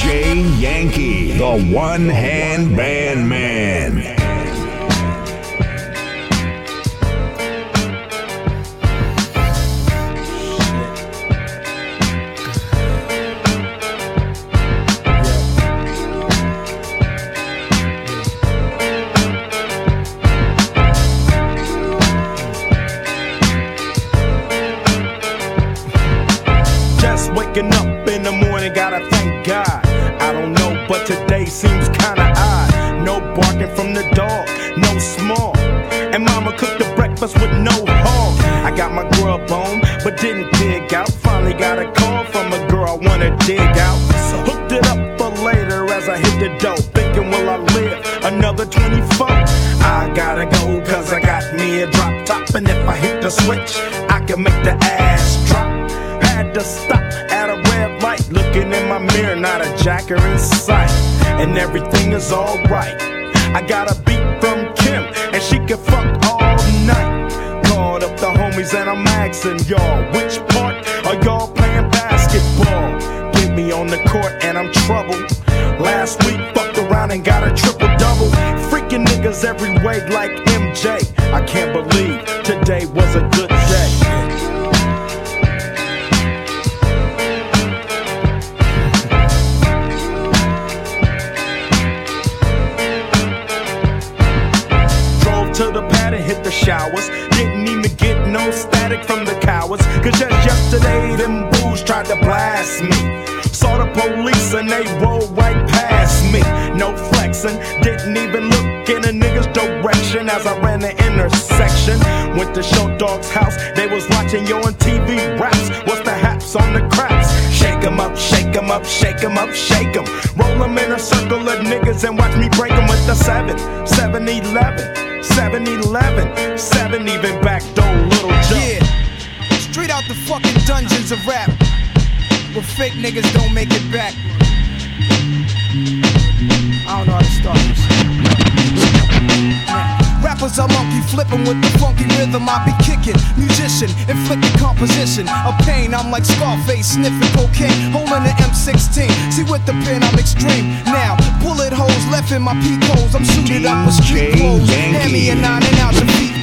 DJ Yankee, the one-hand band man. Waking up in the morning, gotta thank God. I don't know, but today seems kinda odd. No barking from the dog, no small. And mama cooked the breakfast with no hog. I got my grub on, but didn't dig out. Finally got a call from a girl I wanna dig out. So hooked it up for later as I hit the door, thinking, will I live another 24? I gotta go, cause I got me a drop top. And if I hit the switch, I can make the ass drop. Had to stop at a red light, looking in my mirror, not a jacker in sight. And everything is alright. I got a beat from Kim, and she can fuck all night. Called up the homies and I'm asking y'all, which part are y'all playing basketball? Get me on the court and I'm troubled. Last week fucked around and got a triple-double. Freaking niggas every way like MJ. I can't believe today was a good day. To the pad and hit the showers. Didn't even get no static from the cowards, cause just yesterday them boos tried to blast me. Saw the police and they rolled right past me. No flexing, didn't even look in a nigga's direction as I ran the intersection. Went to Show Dog's house, they was watching Yo on TV Raps. What's the haps on the craps? Shake 'em up, shake 'em up, shake 'em up, shake 'em. Roll 'em in a circle of niggas and watch me break 'em with the 7-11, 7 even back though, little jump. Yeah, straight out the fucking dungeons of rap, where fake niggas don't make it back. I don't know how to start this. Rappers are monkey flipping with the funky rhythm. I be kicking, musician, inflicting composition of pain. I'm like Scarface, sniffing cocaine, holding an M16. See, with the pen, I'm extreme. Now, bullet holes left in my peep holes. I'm suited up with street clothes. Hand me a 9 and out your feet.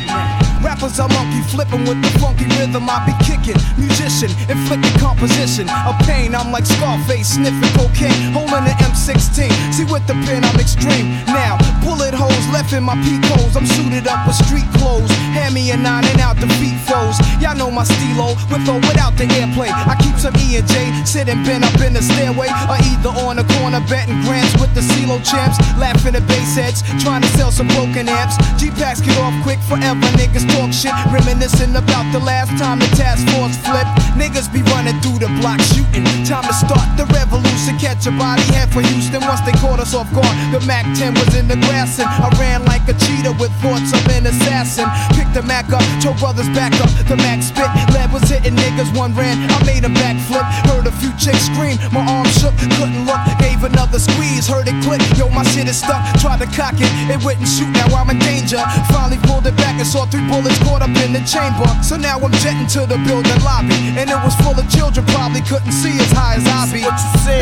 Rappers are monkey flipping with the funky rhythm. I be kicking, musician, inflicting composition of pain. I'm like Scarface, sniffing cocaine, holding an M16. See, with the pen, I'm extreme. Now, bullet holes left in my peep holes. I'm suited up with street clothes. Hand me a 9 and out, the beat froze. Y'all know my stilo, with or without the airplay. I keep some E and J, sitting bent up in the stairway, or either on the corner betting grams with the CeeLo champs, laughing at bass heads, trying to sell some broken amps. G-packs get off quick, forever niggas talk shit, reminiscing about the last time the task force flipped. Niggas be running through the block shooting. Time to start the revolution, catch a body head for Houston. Once they caught us off guard, the MAC-10 was in the grass and I ran like a cheetah with thoughts of an assassin. Pick the Mac up, told brothers back up. The Mac spit, lead was hitting niggas, one ran, I made a backflip. Heard a few chicks scream, my arm shook, couldn't look. Gave another squeeze, heard it click. Yo, my shit is stuck, tried to cock it, it wouldn't shoot, now I'm in danger. Finally pulled it back and saw 3 bullets caught up in the chamber. So now I'm jetting to the building lobby, and it was full of children, probably couldn't see as high as I be.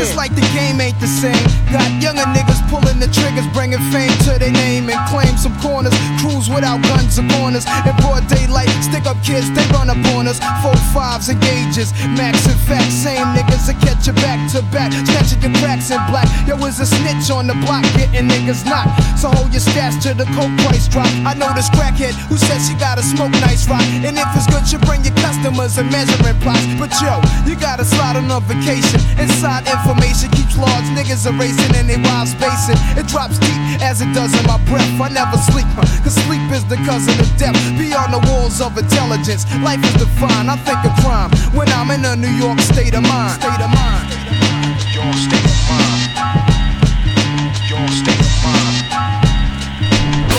It's like the game ain't the same. Got younger niggas pulling the triggers, bringing fame to their name and claim some corners. Crews without guns upon us, in broad daylight, stick up kids, they run upon us. 4-5s and gauges, max and facts, same niggas that catch you back to back, snatching your cracks in black. Yo, is a snitch on the block, getting niggas knocked. So hold your stats to the coke price drop. I know this crackhead who says she gotta smoke nice rock, and if it's good, you bring your customers and measuring plots. But yo, you gotta slide on a vacation. Inside information keeps large niggas erasing and they wild spacing. It drops deep as it does in my breath. I never sleep, cause sleep is the cousin of death. Beyond the walls of intelligence, life is defined. I think of crime when I'm in a New York state of mind. State of mind. Your state of mind. Your state of mind.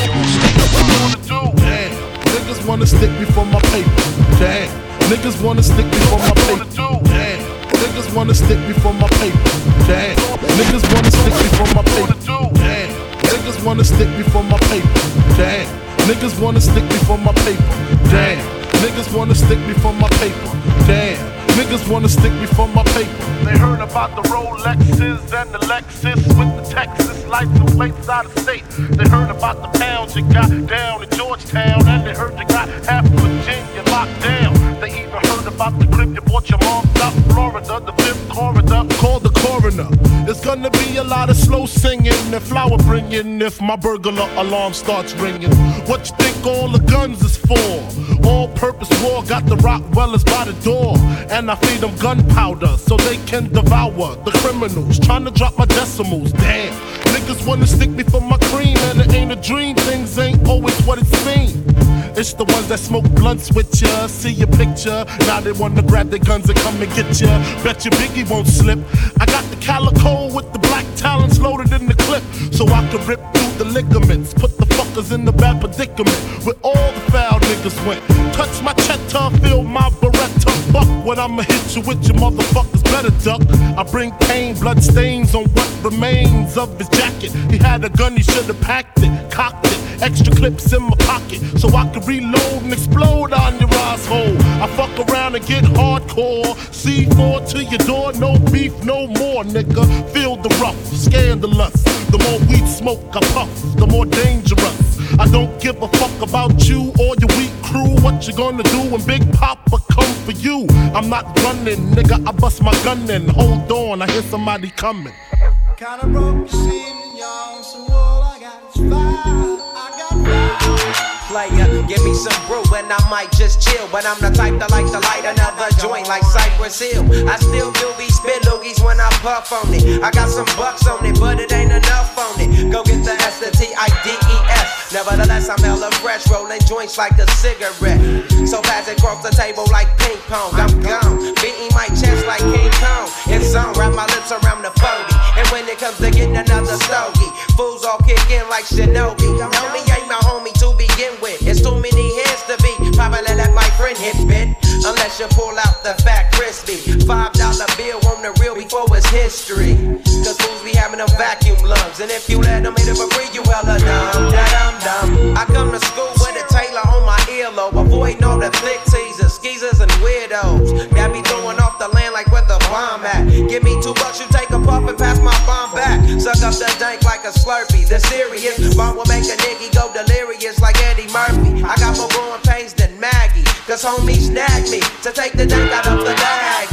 Your state of mind. What you wanna do? Damn, niggas wanna stick me for my paper. Damn, niggas wanna stick me for my paper. Damn, niggas wanna stick me for my paper. Damn, niggas wanna stick me for my paper. Damn, niggas wanna stick me for my paper. Damn, niggas wanna stick me for my paper. Damn, niggas wanna stick me for my paper. Damn. Niggas wanna stick me for my paper. They heard about the Rolexes and the Lexus with the Texas lights and plates out of state. They heard about the pounds you got down in Georgetown, and they heard you got half Virginia locked down. They even heard about the crib you bought your mom out in Florida, the fifth corridor. Call the coroner. It's gonna be a lot of slow singing and flower bringing if my burglar alarm starts ringing. What you think all the guns is for? All-purpose war, got the Rockwellers by the door, and I feed them gunpowder so they can devour the criminals trying to drop my decimals. Damn, niggas wanna stick me for my cream, and it ain't a dream. Things ain't always what it seems. It's the ones that smoke blunts with ya, see your picture, now they wanna grab their guns and come and get ya. Bet your Biggie won't slip. I got the calico with the black talons loaded in the clip, so I can rip through the ligaments, put the fuckers in the bad predicament where all the foul niggas went. Touch my cheddar, feel my Beretta. Fuck what, I'ma hit you with, your motherfuckers better duck. I bring pain, blood stains on what remains of his jacket. He had a gun, he should've packed it, cocked it. Extra clips in my pocket so I can reload and explode on your asshole. I fuck around and get hardcore. C4 to your door, no beef, no more, nigga. Feel the rough, scandalous. The more weed smoke I puff, the more dangerous. I don't give a fuck about you or your weak crew. What you gonna do when Big Papa come for you? I'm not running, nigga, I bust my gun and hold on, I hear somebody coming. Kinda broke this evening, y'all, so all I got is fire. Player, give me some brew and I might just chill. But I'm the type that like to light another joint like Cypress Hill. I still do these spit loogies when I puff on it. I got some bucks on it, but it ain't enough on it. Go get the S-T-I-D-E-S. Nevertheless, I'm hella fresh, rolling joints like a cigarette. So pass it across the table like ping pong. I'm gone, beating my chest like King Kong. It's on, wrap my lips around the phony. And when it comes to getting another stogie, fools all kick in like Shinobi. Know me ain't my homie to begin with. It's too many heads to be. Probably let my friend hit bit. Unless you pull out the fat crispy $5 bill on the real before it's history. Cause fools be having them vacuum lungs, and if you let them hit it for free, you hella dumb. Da-dum-dum. I come to school with a tailor on my earlobe, avoiding all the flick teasers, skeezers, and weirdos that be throwing off the land like where the bomb at. Give me $2, you take a puff and pass my bomb back. Suck up the dank like a Slurpee. The serious bomb will make a nigga go delirious like Eddie Murphy. I got more growing pains than Maggie, cause homies nagged me to take the dank out of the bag.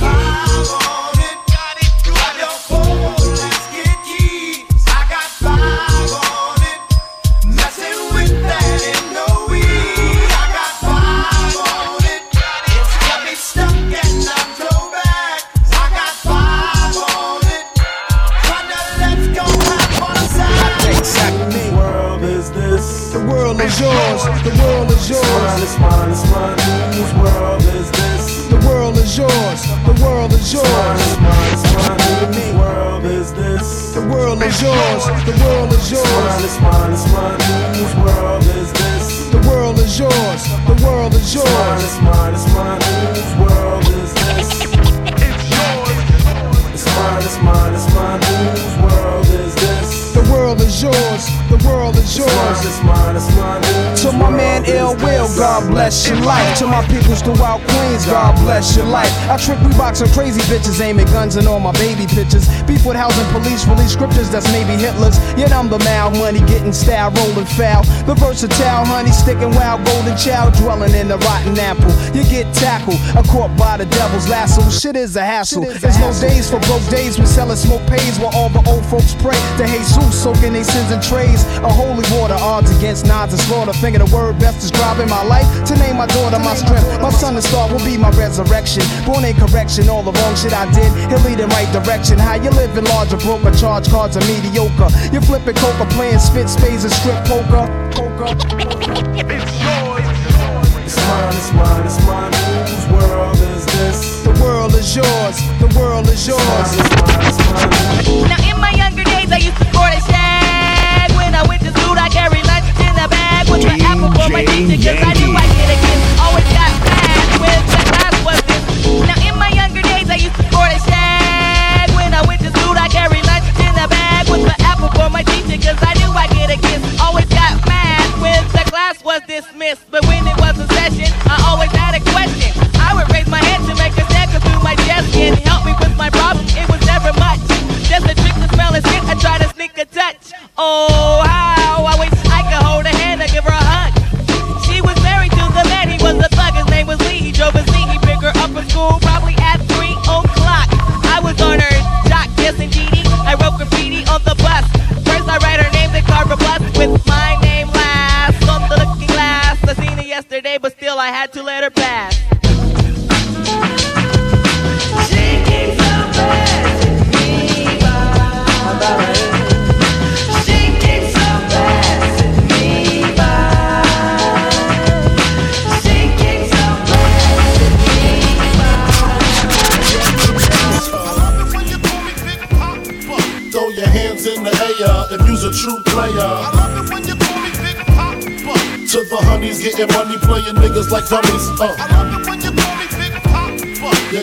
The world is yours. It's mine. Whose world is this? The world is yours. The world is yours. It's mine. Whose world is this? The world is yours. The world is yours. It's mine. Whose world is this? The world is yours. The world is yours. It's mine. Whose world is this? It's yours. It's mine. Whose world is this? The world is yours, the world is yours. It's mine. To my man Ill Will, God bless your life. To my peoples throughout Queens, God bless your life. I trick reboxing crazy bitches, aiming guns and all my baby pictures. Beef with housing police, release scriptures that's maybe Hitler's. Yet I'm the mild money, getting style, rolling foul. The versatile honey, sticking wild, golden child, dwelling in the rotten apple. You get tackled, a caught by the devil's lasso. Shit is a hassle. There's no days for broke days. We selling smoke pays while all the old folks pray to Jesus. Soaking they sins in trays of holy water. Odds against nods and slaughter. Finger the word best describing my life. To name my daughter my strength. My son and star will be my resurrection. Born in correction, all the wrong shit I did, he'll lead in right direction. How you living larger, broker, charge cards are mediocre. You flipping coca, playing spit, spades, and strip poker. It's yours. It's mine. Whose world is this? The world is yours. The world is yours. It's mine. Now in my younger days I used to order shag. When I went to school I carried lunch in a bag with an apple for my teacher, cause I knew I did it again. Always got mad when the class was this. Now in my younger days I used to order shag. When I went to school I carried lunch in a bag with an apple for my teacher, cause I knew I did it again. Always got mad when the class was dismissed. But when it was a session I always had a question. I would raise my hand to make a snack through my payer if you's a true player. I love it when you call me Big Papa. To the honeys getting money, playing niggas like dummies. I love it when you call me Big Papa. You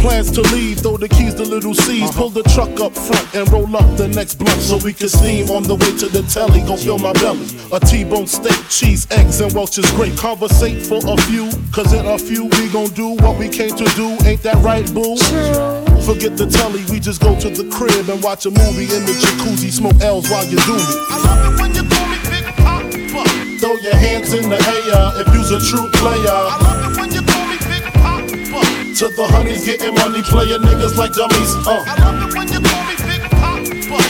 Plans to leave, throw the keys to little C's. Pull the truck up front and roll up the next blunt so we can steam on the way to the telly. Gon' fill my belly, a T-bone steak, cheese, eggs, and Welch's grape. Conversate for a few, cause in a few we gon' do what we came to do. Ain't that right, boo? Forget the telly, we just go to the crib and watch a movie in the jacuzzi. Smoke L's while you do me. I love it when you call me Big Papa. Throw your hands in the air if you's a true player. I love it when you call me Big Papa. To the honeys getting money, playin' niggas like dummies. I love it when you call me Big Papa.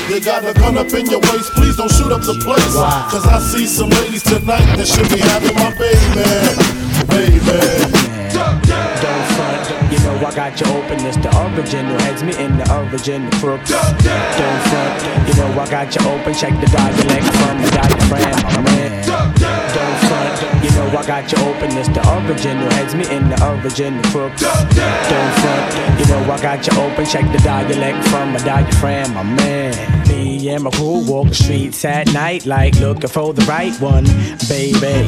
You got a gun up in your waist, please don't shoot up the place. Wow. Cause I see some ladies tonight that should be having my baby. I got your openness, the original heads me in the original crooks. Don't front, you know I got your open, check the dialect from the diaphragm, man. Don't front, you know I got your openness, the original heads me in the original crooks. Don't front, you know I got your open, check the dialect from the diaphragm, my man. Me and my crew walk the streets at night like looking for the right one, baby.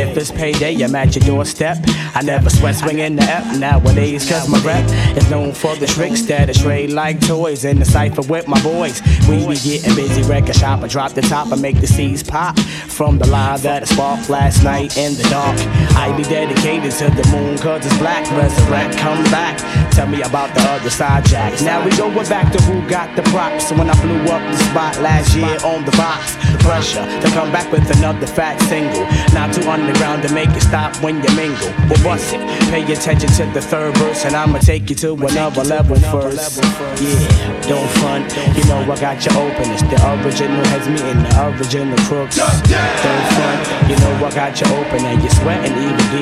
If it's payday, I'm at your doorstep. I never sweat swinging the F nowadays, cause my rep is known for the tricks that are trade like toys. In the cypher with my boys, we be getting busy, record shop. I drop the top, I make the C's pop from the live that I sparked last night in the dark. I be dedicated to the moon cause it's black. Resurrect, come back, tell me about the other side, Jack. Now we going back to who got the props when I blew up the spot last year on the box. The pressure to come back with another fat single, not too underground to make it stop when you mingle. We'll bust it, pay attention to the third verse and I'ma take you to another level first. Yeah, don't front, you know I got your openness, the original has me in the original crooks. Don't front, you know I got your open and you're sweating even D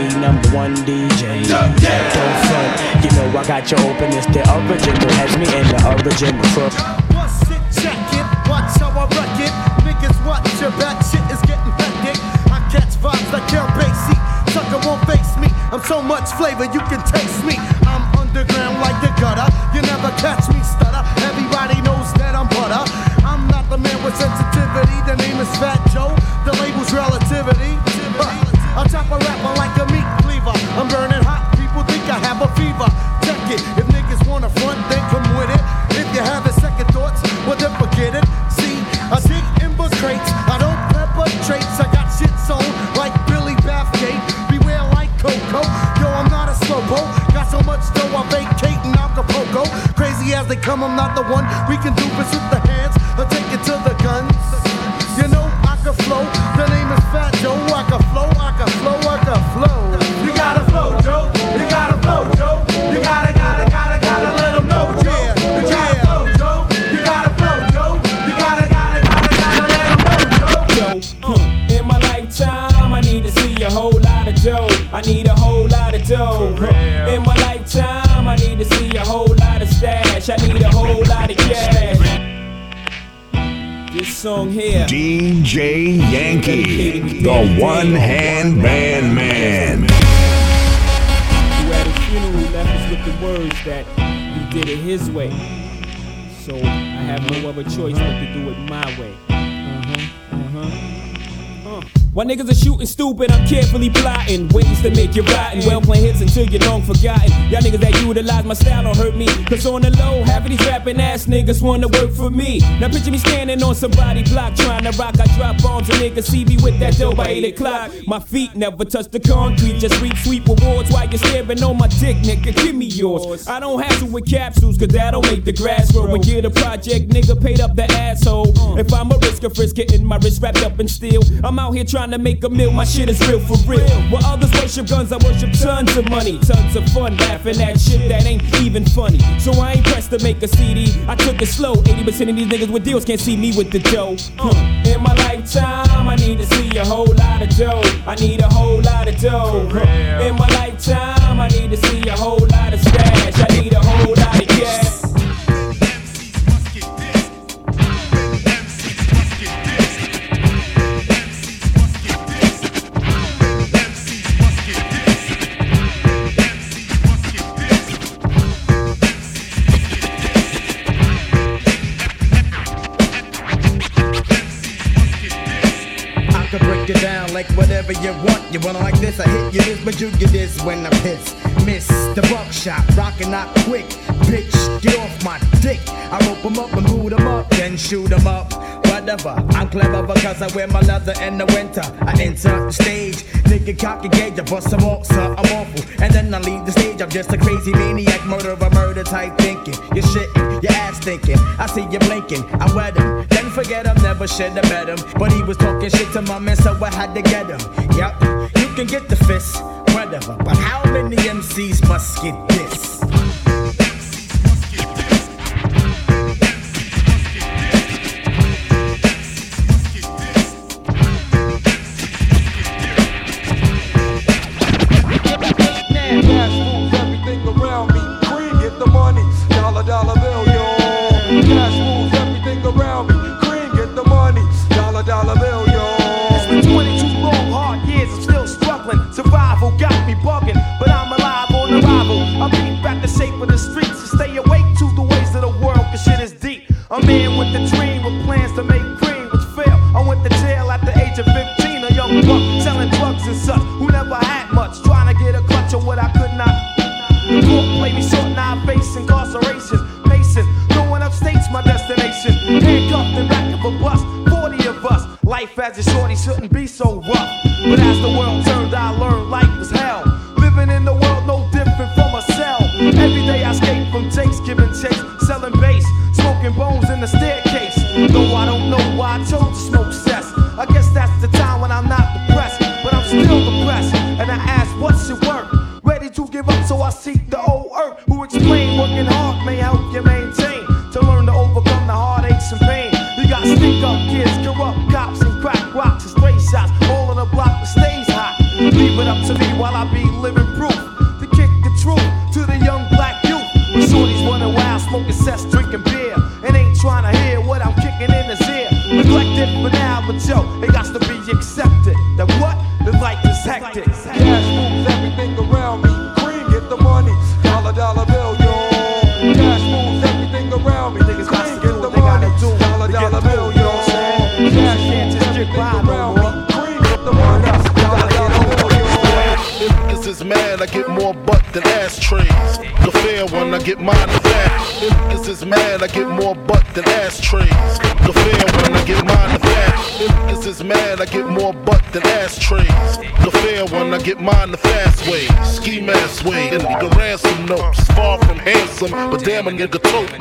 #1 DJ. Don't front, you know I got your openness, the original has me in the original crooks. What's it, check it, watch how I wreck it. Niggas watch your back, shit is getting hectic. I catch vibes like Count Basie, sucker won't face me. I'm so much flavor you can taste me. I'm underground like the gutter, you never catch me stutter. Everybody knows that I'm butter. I'm not the man with sensitivity, the name is Fat Joe, the label's relativity. I chop a rapper like a meat cleaver. I'm burning hot, people think I have a fever. Check it, if niggas wanna front, they come with it. If you have a second thoughts, well then forget it. See, I dig in book crates, I don't pepper traits. I got shit sold like Billy Bathgate. Beware like Coco, yo I'm not a slowbo. Got so much dough I'm vacating Acapulco. Crazy as they come, I'm not the one. We can do this with the hands, I'll take it to the guns. You know I can flow, the name is Fat Joe. I can flow, I can flow, I can flow. You gotta flow, Joe. You gotta flow, Joe. You gotta let them know, Joe. You gotta flow, Joe. You gotta flow, Joe. You gotta let them know, Joe. In my lifetime, I need to see a whole lot of Joe. I need a whole lot of dough. In my lifetime, I need to see a whole lot of stash. I need a whole lot of cash. This song here, DJ Yankee, the one-hand band man, who at a funeral left us with the words that he did it his way, so I have no other choice but to do it my way. While niggas are shooting stupid, I'm carefully plotting ways to make you rotten, well playing hits until you're long forgotten. Y'all niggas that utilize my style don't hurt me, cause on the low, half of these rapping ass niggas wanna work for me. Now picture me standing on somebody's block trying to rock, I drop bombs and niggas see me with that dough by 8 o'clock. My feet never touch the concrete, just reach sweep awards while you're staring on my dick, nigga, give me yours. I don't hassle with capsules cause that'll make the grass grow, and get a project, nigga, paid up the asshole. If I'm a risker frisker and my wrist wrapped up in steel, I'm out here trying trying to make a meal, my shit is real for real. While others worship guns, I worship tons of money, tons of fun, laughing at shit that ain't even funny. So I ain't pressed to make a CD, I took it slow. 80% of these niggas with deals can't see me with the dough. In my lifetime, I need to see a whole lot of dough. I need a whole lot of dough. In my lifetime, I need to see a whole lot of stash. I need a whole lot of gas. Like whatever you want it like this, I hit you this, but you get this when I piss. Miss the buckshot, rockin' out quick, bitch, get off my dick. I rope 'em up and boot 'em up, then shoot 'em up. Whatever, I'm clever because I wear my leather in the winter. I enter the stage, nigga cocky gauge, I bust some off, son, I'm awful. And then I leave the stage, I'm just a crazy maniac, murderer, murder type thinking. You're shitting, your ass thinking, I see you blinking, I wet him. Then forget him, never should've met him. But he was talking shit to my man, so I had to get him. Yep, you can get the fist, whatever. But how many MCs must get this? Dollar bill, yo. Cash moves everything around me. Green, get the money. Dollar, dollar bill, yo. It's been 22 long, hard years. I'm still struggling. Survival got me bugging, but I'm alive on arrival. I beat back the shape of the streets to stay awake to the ways of the world, cause shit is deep. I'm in with the dream, with plans to make cream, which failed. I went to jail at the age of 15, a young buck selling drugs and such, who never had much, trying to get a clutch of what I could not. Court played me short, now I face incarceration. Pacing, throwing up states, my destination. Handcuffed in back of a bus, 40 of us. Life as a shorty shouldn't be so rough. But as the world turned, I learned life was hell. Living in the world no different from a cell. Every day I escape from takes, giving chase, selling bass, smoking bones in the staircase. Though I don't know why I chose to smoke cess. I guess that's the time when I'm not depressed, but I'm still depressed. And I ask, what's your work? Ready to give up, so I seek the old earth. Who explain working hard may help you maintain, to learn to overcome the heartaches and pain. You got sneak up kids, corrupt cops, and crack rocks and stray shots, all on the block that stays hot. Leave it up to me while I be living proof to kick the truth to the young black youth. But shorties running wild, smoking cess, drinking beer, and ain't trying to hear what I'm kicking in his ear. Neglected for now, but yo, it got to be accepted that what the life is hectic. Cash moves everything around me. Green, get the money. Dollar, dollar bill, yo. Cash moves everything around me. Niggas got to get the money. Dollar, dollar bill, yo. Cash moves everything around me. Green, get the money. Dollar, dollar bill, yo. If this is mad, I get more butt than ashtrays. The fair one, I get mine to that. If this is mad, I get more butt than ashtrays. The fair one, I get mine to that. If this is mad, I get more butt than ashtrays. The fair one, I get mine the fast way, ski mask way, and the ransom notes. Far from handsome, but damn a nigga tote.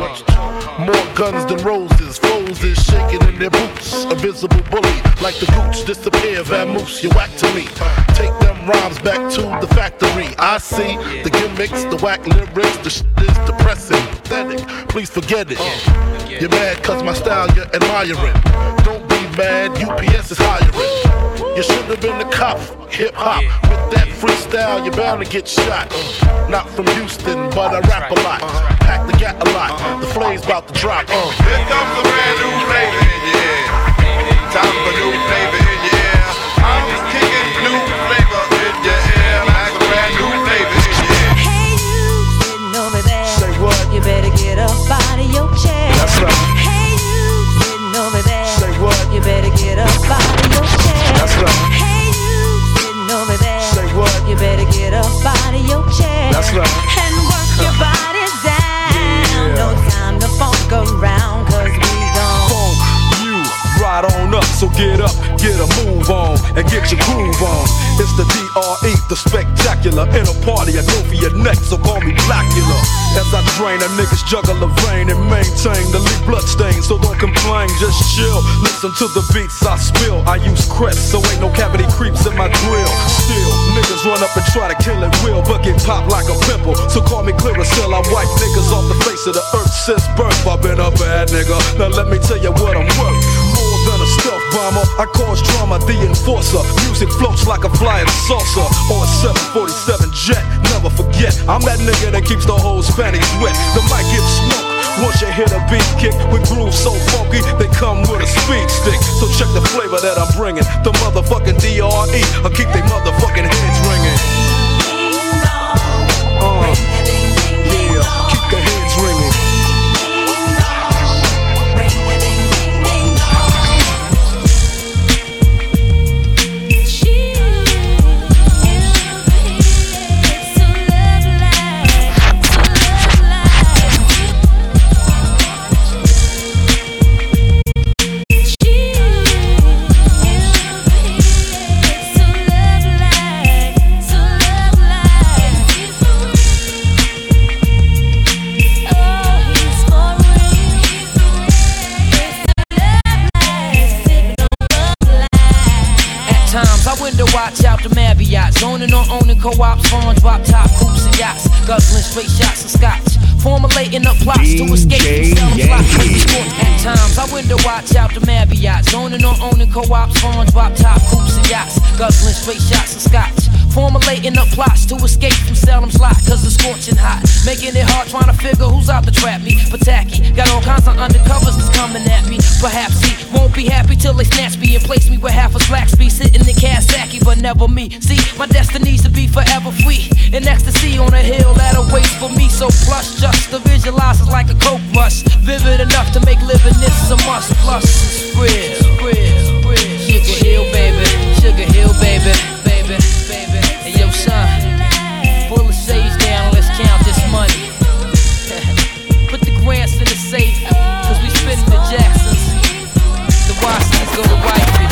More guns than roses, foes is shaking in their boots. A visible bully, like the gooch disappear, vamoose, you whack to me. Take them rhymes back to the factory. I see the gimmicks, the whack lyrics, the shit is depressing, pathetic, please forget it. You're mad cause my style you're admiring. Don't be mad, UPS is hiring. You should've been a cop, hip-hop. With that freestyle, you're bound to get shot. Not from Houston, but I rap a lot. Pack the gat a lot, the flame's about to drop. Here comes a brand new flavor in your ear. Time for new flavor in your ear. I'm kicking new flavor in your ear. Like a brand new flavor in your ear. Hey, you sitting over there. Say what? You better get up out of your chair. That's right. Hey, you sitting over there. Say what? You better get up out of your chair. That's right. Hey, you sitting over there. Say what? You better get up out of your chair. That's right. And work your body down. Yeah. No time to funk around, cause we don't funk you right on up. So get up, get a move on, and get your groove on. It's the DRE, the spectacular. In a party, I go for your neck, so call me Blackula. As I drain a nigga's jugular vein and maintain the leap. bloodstains, so don't complain, just chill. Listen to the beats I spill. I use crest, so ain't no cavity creeps in my grill. Still, niggas run up and try to kill at will, but get popped like a pimple. So call me clear as hell. I wipe niggas off the face of the earth since birth. I've been a bad nigga. Now let me tell you what I'm worth. More than a stealth bomber, I cause drama, the enforcer. Music floats like a flying saucer or a 747 jet. Never forget, I'm that nigga that keeps the hoes' panties wet. The mic gets smoked once you hit a beat kick with grooves so funky, they come with a speed stick. So check the flavor that I'm bringing. The motherfucking DRE, I'll keep they motherfucking heads ringing. Yeah, keep the heads ringing. Watch out the Marriotts, owning or owning co-ops, farm drop top coops and yachts, guzzling straight shots of scotch, formulating up plots DJ to escape and sell them plots. At times I window watch out the Marriotts, owning or owning co-ops, farm drop top coops and yachts, guzzling straight shots of scotch, formulating up plots to escape from selling slot, cause it's scorching hot, making it hard trying to figure who's out to trap me. Pataki got all kinds of undercovers that's coming at me. Perhaps he won't be happy till they snatch me and place me with half a Slacksby, sitting in Kazaki, but never me. See, my destiny's to be forever free, in ecstasy on a hill that awaits for me. So plush, just to visualize is like a coke rush, vivid enough to make living this a must. Plus, real, Sugar Hill, baby, Sugar Hill, baby. Hey yo son, pull the sage down, let's count this money. Put the grants in the safe, cause we spinning the Jacksons, the Watsons go to wifey.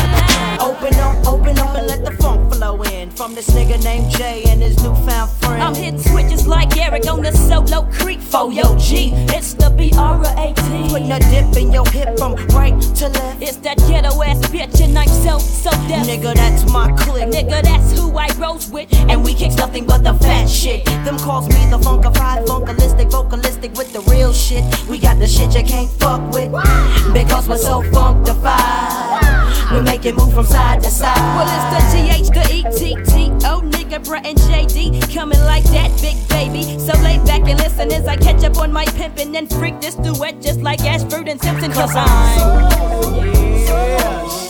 Open up and let the funk flow in, from this nigga named Jay and his newfound friend. I'm hitting switches like Eric on the solo creek. For yo G, it's the BR18, putting a dip in your hip from right to left. It's that ghetto ass bitch and I'm so deaf. Nigga, that's my clique. Nigga, that's who I rose with. And we kicks nothing but the fat shit. Them calls me the funkified, funkalistic, vocalistic with the real shit. We got the shit you can't fuck with, because we're so funkified. We make it move from side to side. Well, it's the TH, the ETTO, nigga, Brett and JD, coming like that, big baby. So lay back and listen as I catch up on my pimpin' and freak this duet just like Ashford and Simpson. Cause I'm so, yeah,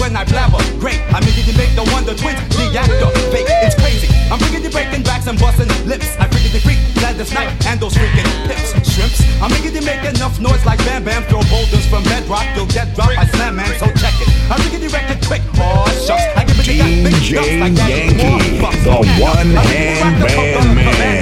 when I blabber, great, I'm riggedy make the wonder twins, the actor, fake, it's crazy. I'm riggedy breaking backs and busting lips. I riggedy freak, glad the snipe, and those freaking pips, shrimps. I'm riggedy make enough noise like Bam Bam, throw boulders from bedrock, you'll get dropped by Slam Man, so check it. I'm riggedy record quick, oh shucks, I give it to that big jumps like that. Yankee, the one-hand band man.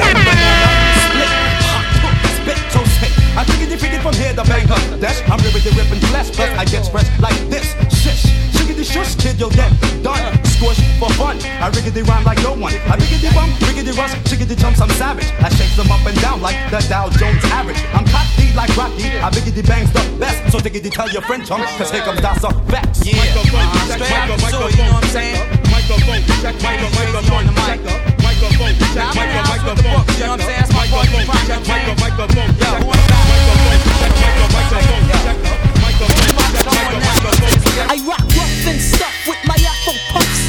I riggedy pick it from here to bang her. That's I'm riggedy ripping flesh, but I get stretched like this. Shish. Riggedy shush, kid, you'll get done. Squish for fun. I riggedy rhyme like no one. I riggedy bump, riggedy rush, riggedy jumps, I'm savage. I shake them up and down like the Dow Jones average. I'm cocky like Rocky. I riggedy bangs the best. So diggity tell your friend, chump, cause here comes that's a facts. Yeah, microphone, you know what I'm saying? Microphone, check, microphone, check up. Microphone, check, microphone, check up. That's my boy, microphone, check up. I rock rough and stuff with my Afro puffs.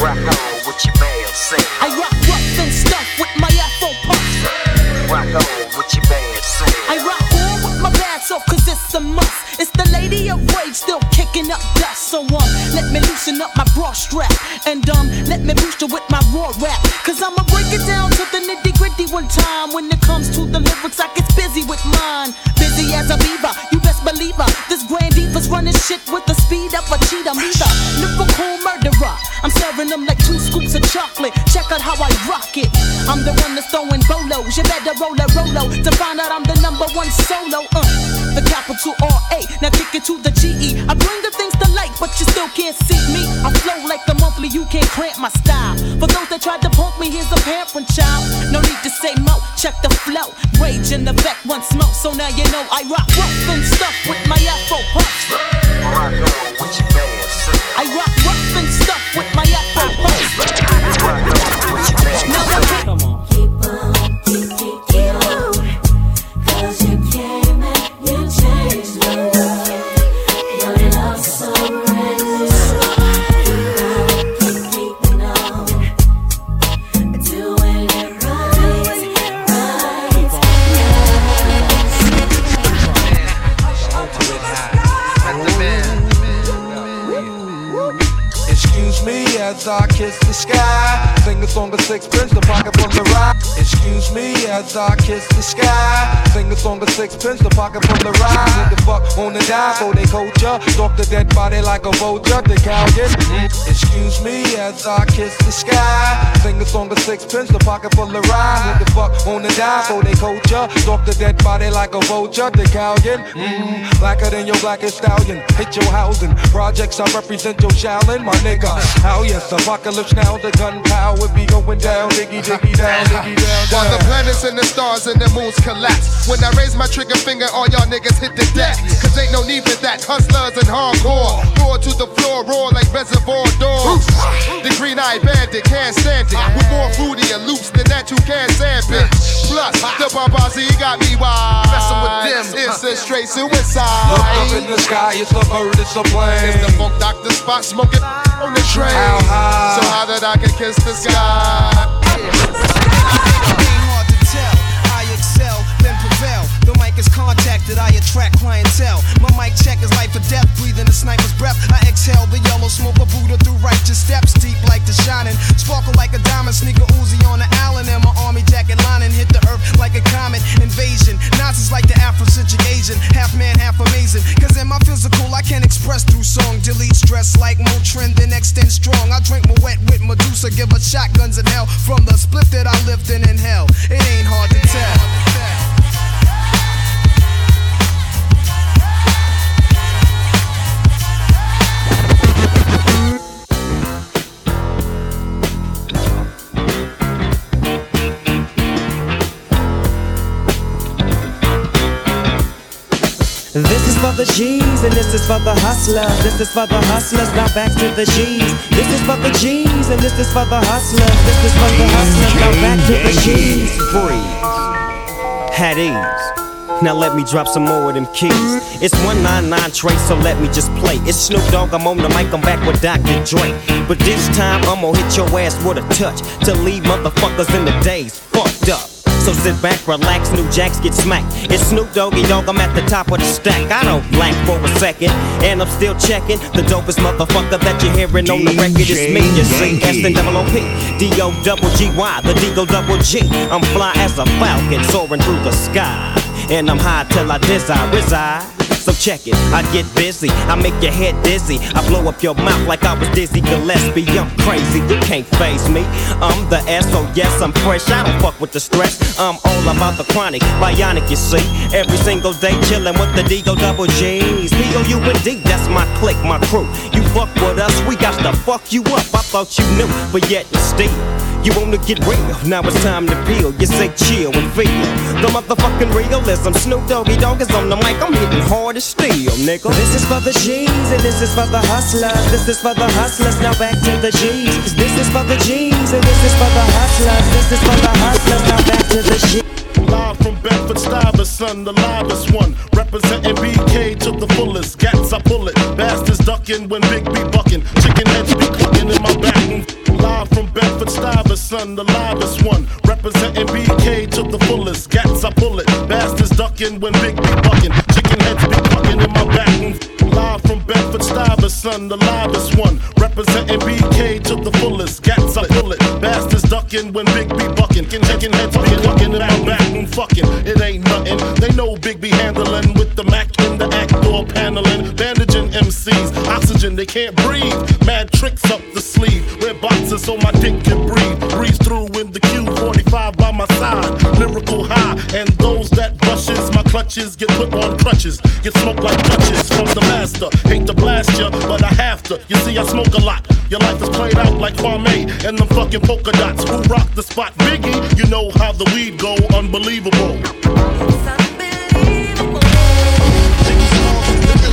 Rock on with your bell sing. I rock rough and stuff with my Afro puffs. Rock on with your bell sing. I rock on with my bags off cause it's a must. It's the lady of rage still kicking up dust. So let me loosen up my bra strap. And let me boost her with my raw rap. Cause I'ma break it down to the nitty gritty one time. When it comes to the lyrics I get busy with mine. Busy as a beaver, you best believe her. This grand diva Rappers running shit with the speed of a cheetah. Me the lyrical murderer, I'm serving them like 2 scoops of chocolate. Check out how I rock it. I'm the one that's throwing bolos. You better roll a rolo to find out I'm the #1 solo. The capital R-A, now kick it to the G-E. I bring the things to light, but you still can't see me. I flow like the monthly, you can't cramp my style. For those that tried to punk me, here's a pamphlet child. No need to say mo, check the flow. Rage in the back, one smoke, so now you know I rock rough and stuff with my afro puffs. I rock rough and stuff with my afro puffs. Now I rock. Come on. As I kiss the sky, sing a song of sixpence, the pocket from the right. Excuse me as I kiss the sky, sing a song of sixpence, the pocket from the right. Get the fuck on the dive, so they coach ya, stalk the dead body like a vulture, the cow gets. Excuse me as I kiss the sky, sing a song of sixpence, the pocket from the right. Get the fuck on the dive, so they coach ya, stalk the dead body like a vulture, the cow gets. Blacker than your blackest stallion, hit your housing. Projects I represent your Shaolin, my nigga. How you? Yes, apocalypse now, the gunpowder be going down, diggy, diggy, down, diggy, down, down. While the planets and the stars and the moons collapse, when I raise my trigger finger, all y'all niggas hit the deck. Cause ain't no need for that, hustlers and hardcore. Roar to the floor, roar like reservoir dogs. The green-eyed bandit can't stand it, with more fruity and loops than that you can't stand, bitch. Plus, the Bombazi got me wild. Messing with them, it's a straight suicide. Look up in the sky, it's a bird, it's a plane. It's the funk doctor spot, smoking on the train. So how that I can kiss the sky. Ain't hard to tell, I excel, then prevail. The mic is contacted, I attract clientele. My mic check is life or death, breathing a sniper's breath. I exhale the yellow smoke of Buddha through righteous steps. Deep like the shining, sparkle like a diamond. Sneaker Uzi on the island and my army jacket lining. Hit the earth like a comet, invasion. Nazis like the Afrocentric Asian, half man, half amazing. Cause in my physical I can't express through song. Delete stress like Motrin, then extend strong. I drink my wet with Medusa, give her shotguns in hell. From the split that I lived in hell. It ain't hard to tell. This is for the G's and this is for the hustlers. This is for the hustlers, now back to the G's. This is for the G's and this is for the hustlers. This is for the hustlers, now back to the G's. Freeze, had ease. Now let me drop some more of them keys. It's 199 Trey, so let me just play. It's Snoop Dogg, I'm on the mic, I'm back with Dr. Dre. But this time I'ma hit your ass with a touch to leave motherfuckers in the days fucked up. So sit back, relax, new jacks get smacked. It's Snoop Doggy Dogg, I'm at the top of the stack. I don't lack for a second, and I'm still checking. The dopest motherfucker that you're hearing on the record is me. You see, S-N-O-O-P, D-O-double-G-Y, the D-O-double-G. I'm fly as a falcon, soaring through the sky. And I'm high till I desire reside. So check it, I get busy, I make your head dizzy. I blow up your mouth like I was Dizzy Gillespie. I'm crazy, you can't phase me. I'm the S, so yes, I'm fresh. I don't fuck with the stress, I'm all about the chronic. Bionic, you see, every single day chillin' with the D-O-double-G's. P-O-U-N-D, that's my clique, my crew. You fuck with us, we got to fuck you up. I thought you knew, but yet you still. You wanna get real, now it's time to peel. You say chill and feel the motherfucking realism. Snoop Doggy Dogg is on the mic, I'm hitting hard as steel, nigga. This is for the G's and this is for the hustlers. This is for the hustlers, now back to the G's. This is for the G's and this is for the hustlers. This is for the hustlers, now back to the G's. Live from Bedford-Stuyvesant, the livest one, representing BK to the fullest. Gats I pull it, bastards ducking when Big B bucking. Chicken heads be clucking in my back. Live from Bedford-Stuyvesant, the livest one, representing BK to the fullest. Gats I pull it, bastards ducking when Big B bucking. Chicken heads be bucking in my back. Live from Bedford-Stuyvesant, the livest one, representing BK to the the fullest, cats I pull it. Bastards ducking when Big B bucking. Taking heads, be looking around back and fucking. It ain't nothing. They know Big B handling with the Mac in the act door paneling. Bandaging MCs, oxygen they can't breathe. Mad tricks up the sleeve. Wear boxes so my dick can breathe. Breeze through in the Q45 by my side. Lyrical high, and those that brushes my clutches get put on crutches. Get smoked like touches from the master. Hate to blast ya, but I have to. You see, I smoke a lot. Your life is played out like Kwame and them fucking polka dots. Who rock the spot? Biggie, you know how the weed go. Unbelievable. It's unbelievable. Biggie,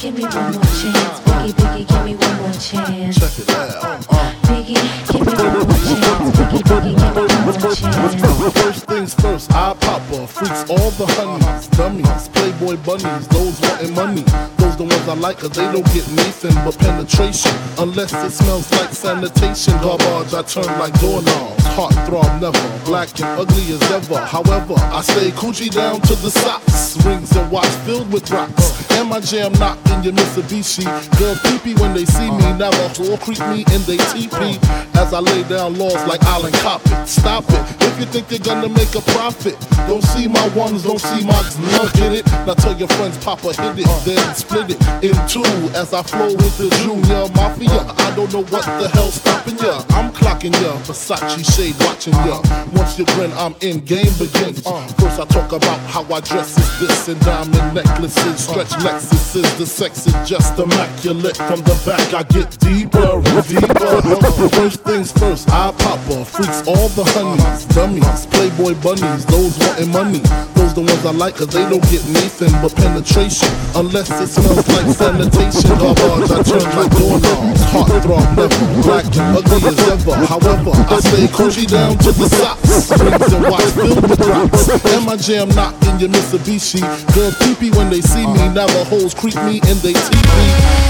give me one more chance. Biggie, Biggie, give me one more chance. Check it out. Biggie, give me one more chance. Biggie, Biggie, give me one more chance. First things first, I pop up. Freaks all the honeys, dummies, playboy bunnies, those wanting money. Those the ones I like, cause they don't get nothing but penetration. Unless it smells like sanitation. Garbage, I turn like doorknobs. Heart throb never, black and ugly as ever. However, I stay coochie down to the socks. Rings and watch filled with rocks. And my jam knock in your Mitsubishi. Girl creepy when they see me. Now that's all creep me in they teepee. As I lay down laws like Island Cop It. Stop it, if you think they're gonna make a profit. Don't see my ones, don't see my love in it. Now tell your friends Papa hit it, then split it in two. As I flow with the Junior Mafia, I don't know what the hell's stopping ya. I'm clocking ya, Versace shade watching ya. Once you grin, I'm in, game begins. First I talk about how I dress is this and diamond necklaces, stretch Lexuses. The sex is just immaculate. From the back I get deeper, deeper. First things first, I pop up. Freaks all the honeys, dummies, playboy bunnies, those wanting money. Those the ones I like, cause they don't get nothing but penetration. Unless it smells like sanitation. Garbage, I turn like doorknobs. Heart throb never, black and ugly as ever. However, I stay coochie down to the socks. Rings and watch filled with rocks. And my jam knock in your Mitsubishi. Girl creepy when they see me. Now the hoes creep me and they TV.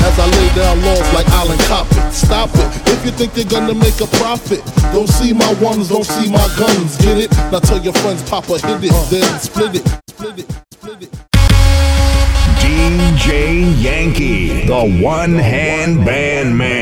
As I lay down laws like Island Cop It. Stop it, if you think they're gonna make a profit. Don't see my ones, don't see my guns, get it? Now tell your friends Papa hit it, then split it, split it, split it. DJ Yankee, the one-hand band man.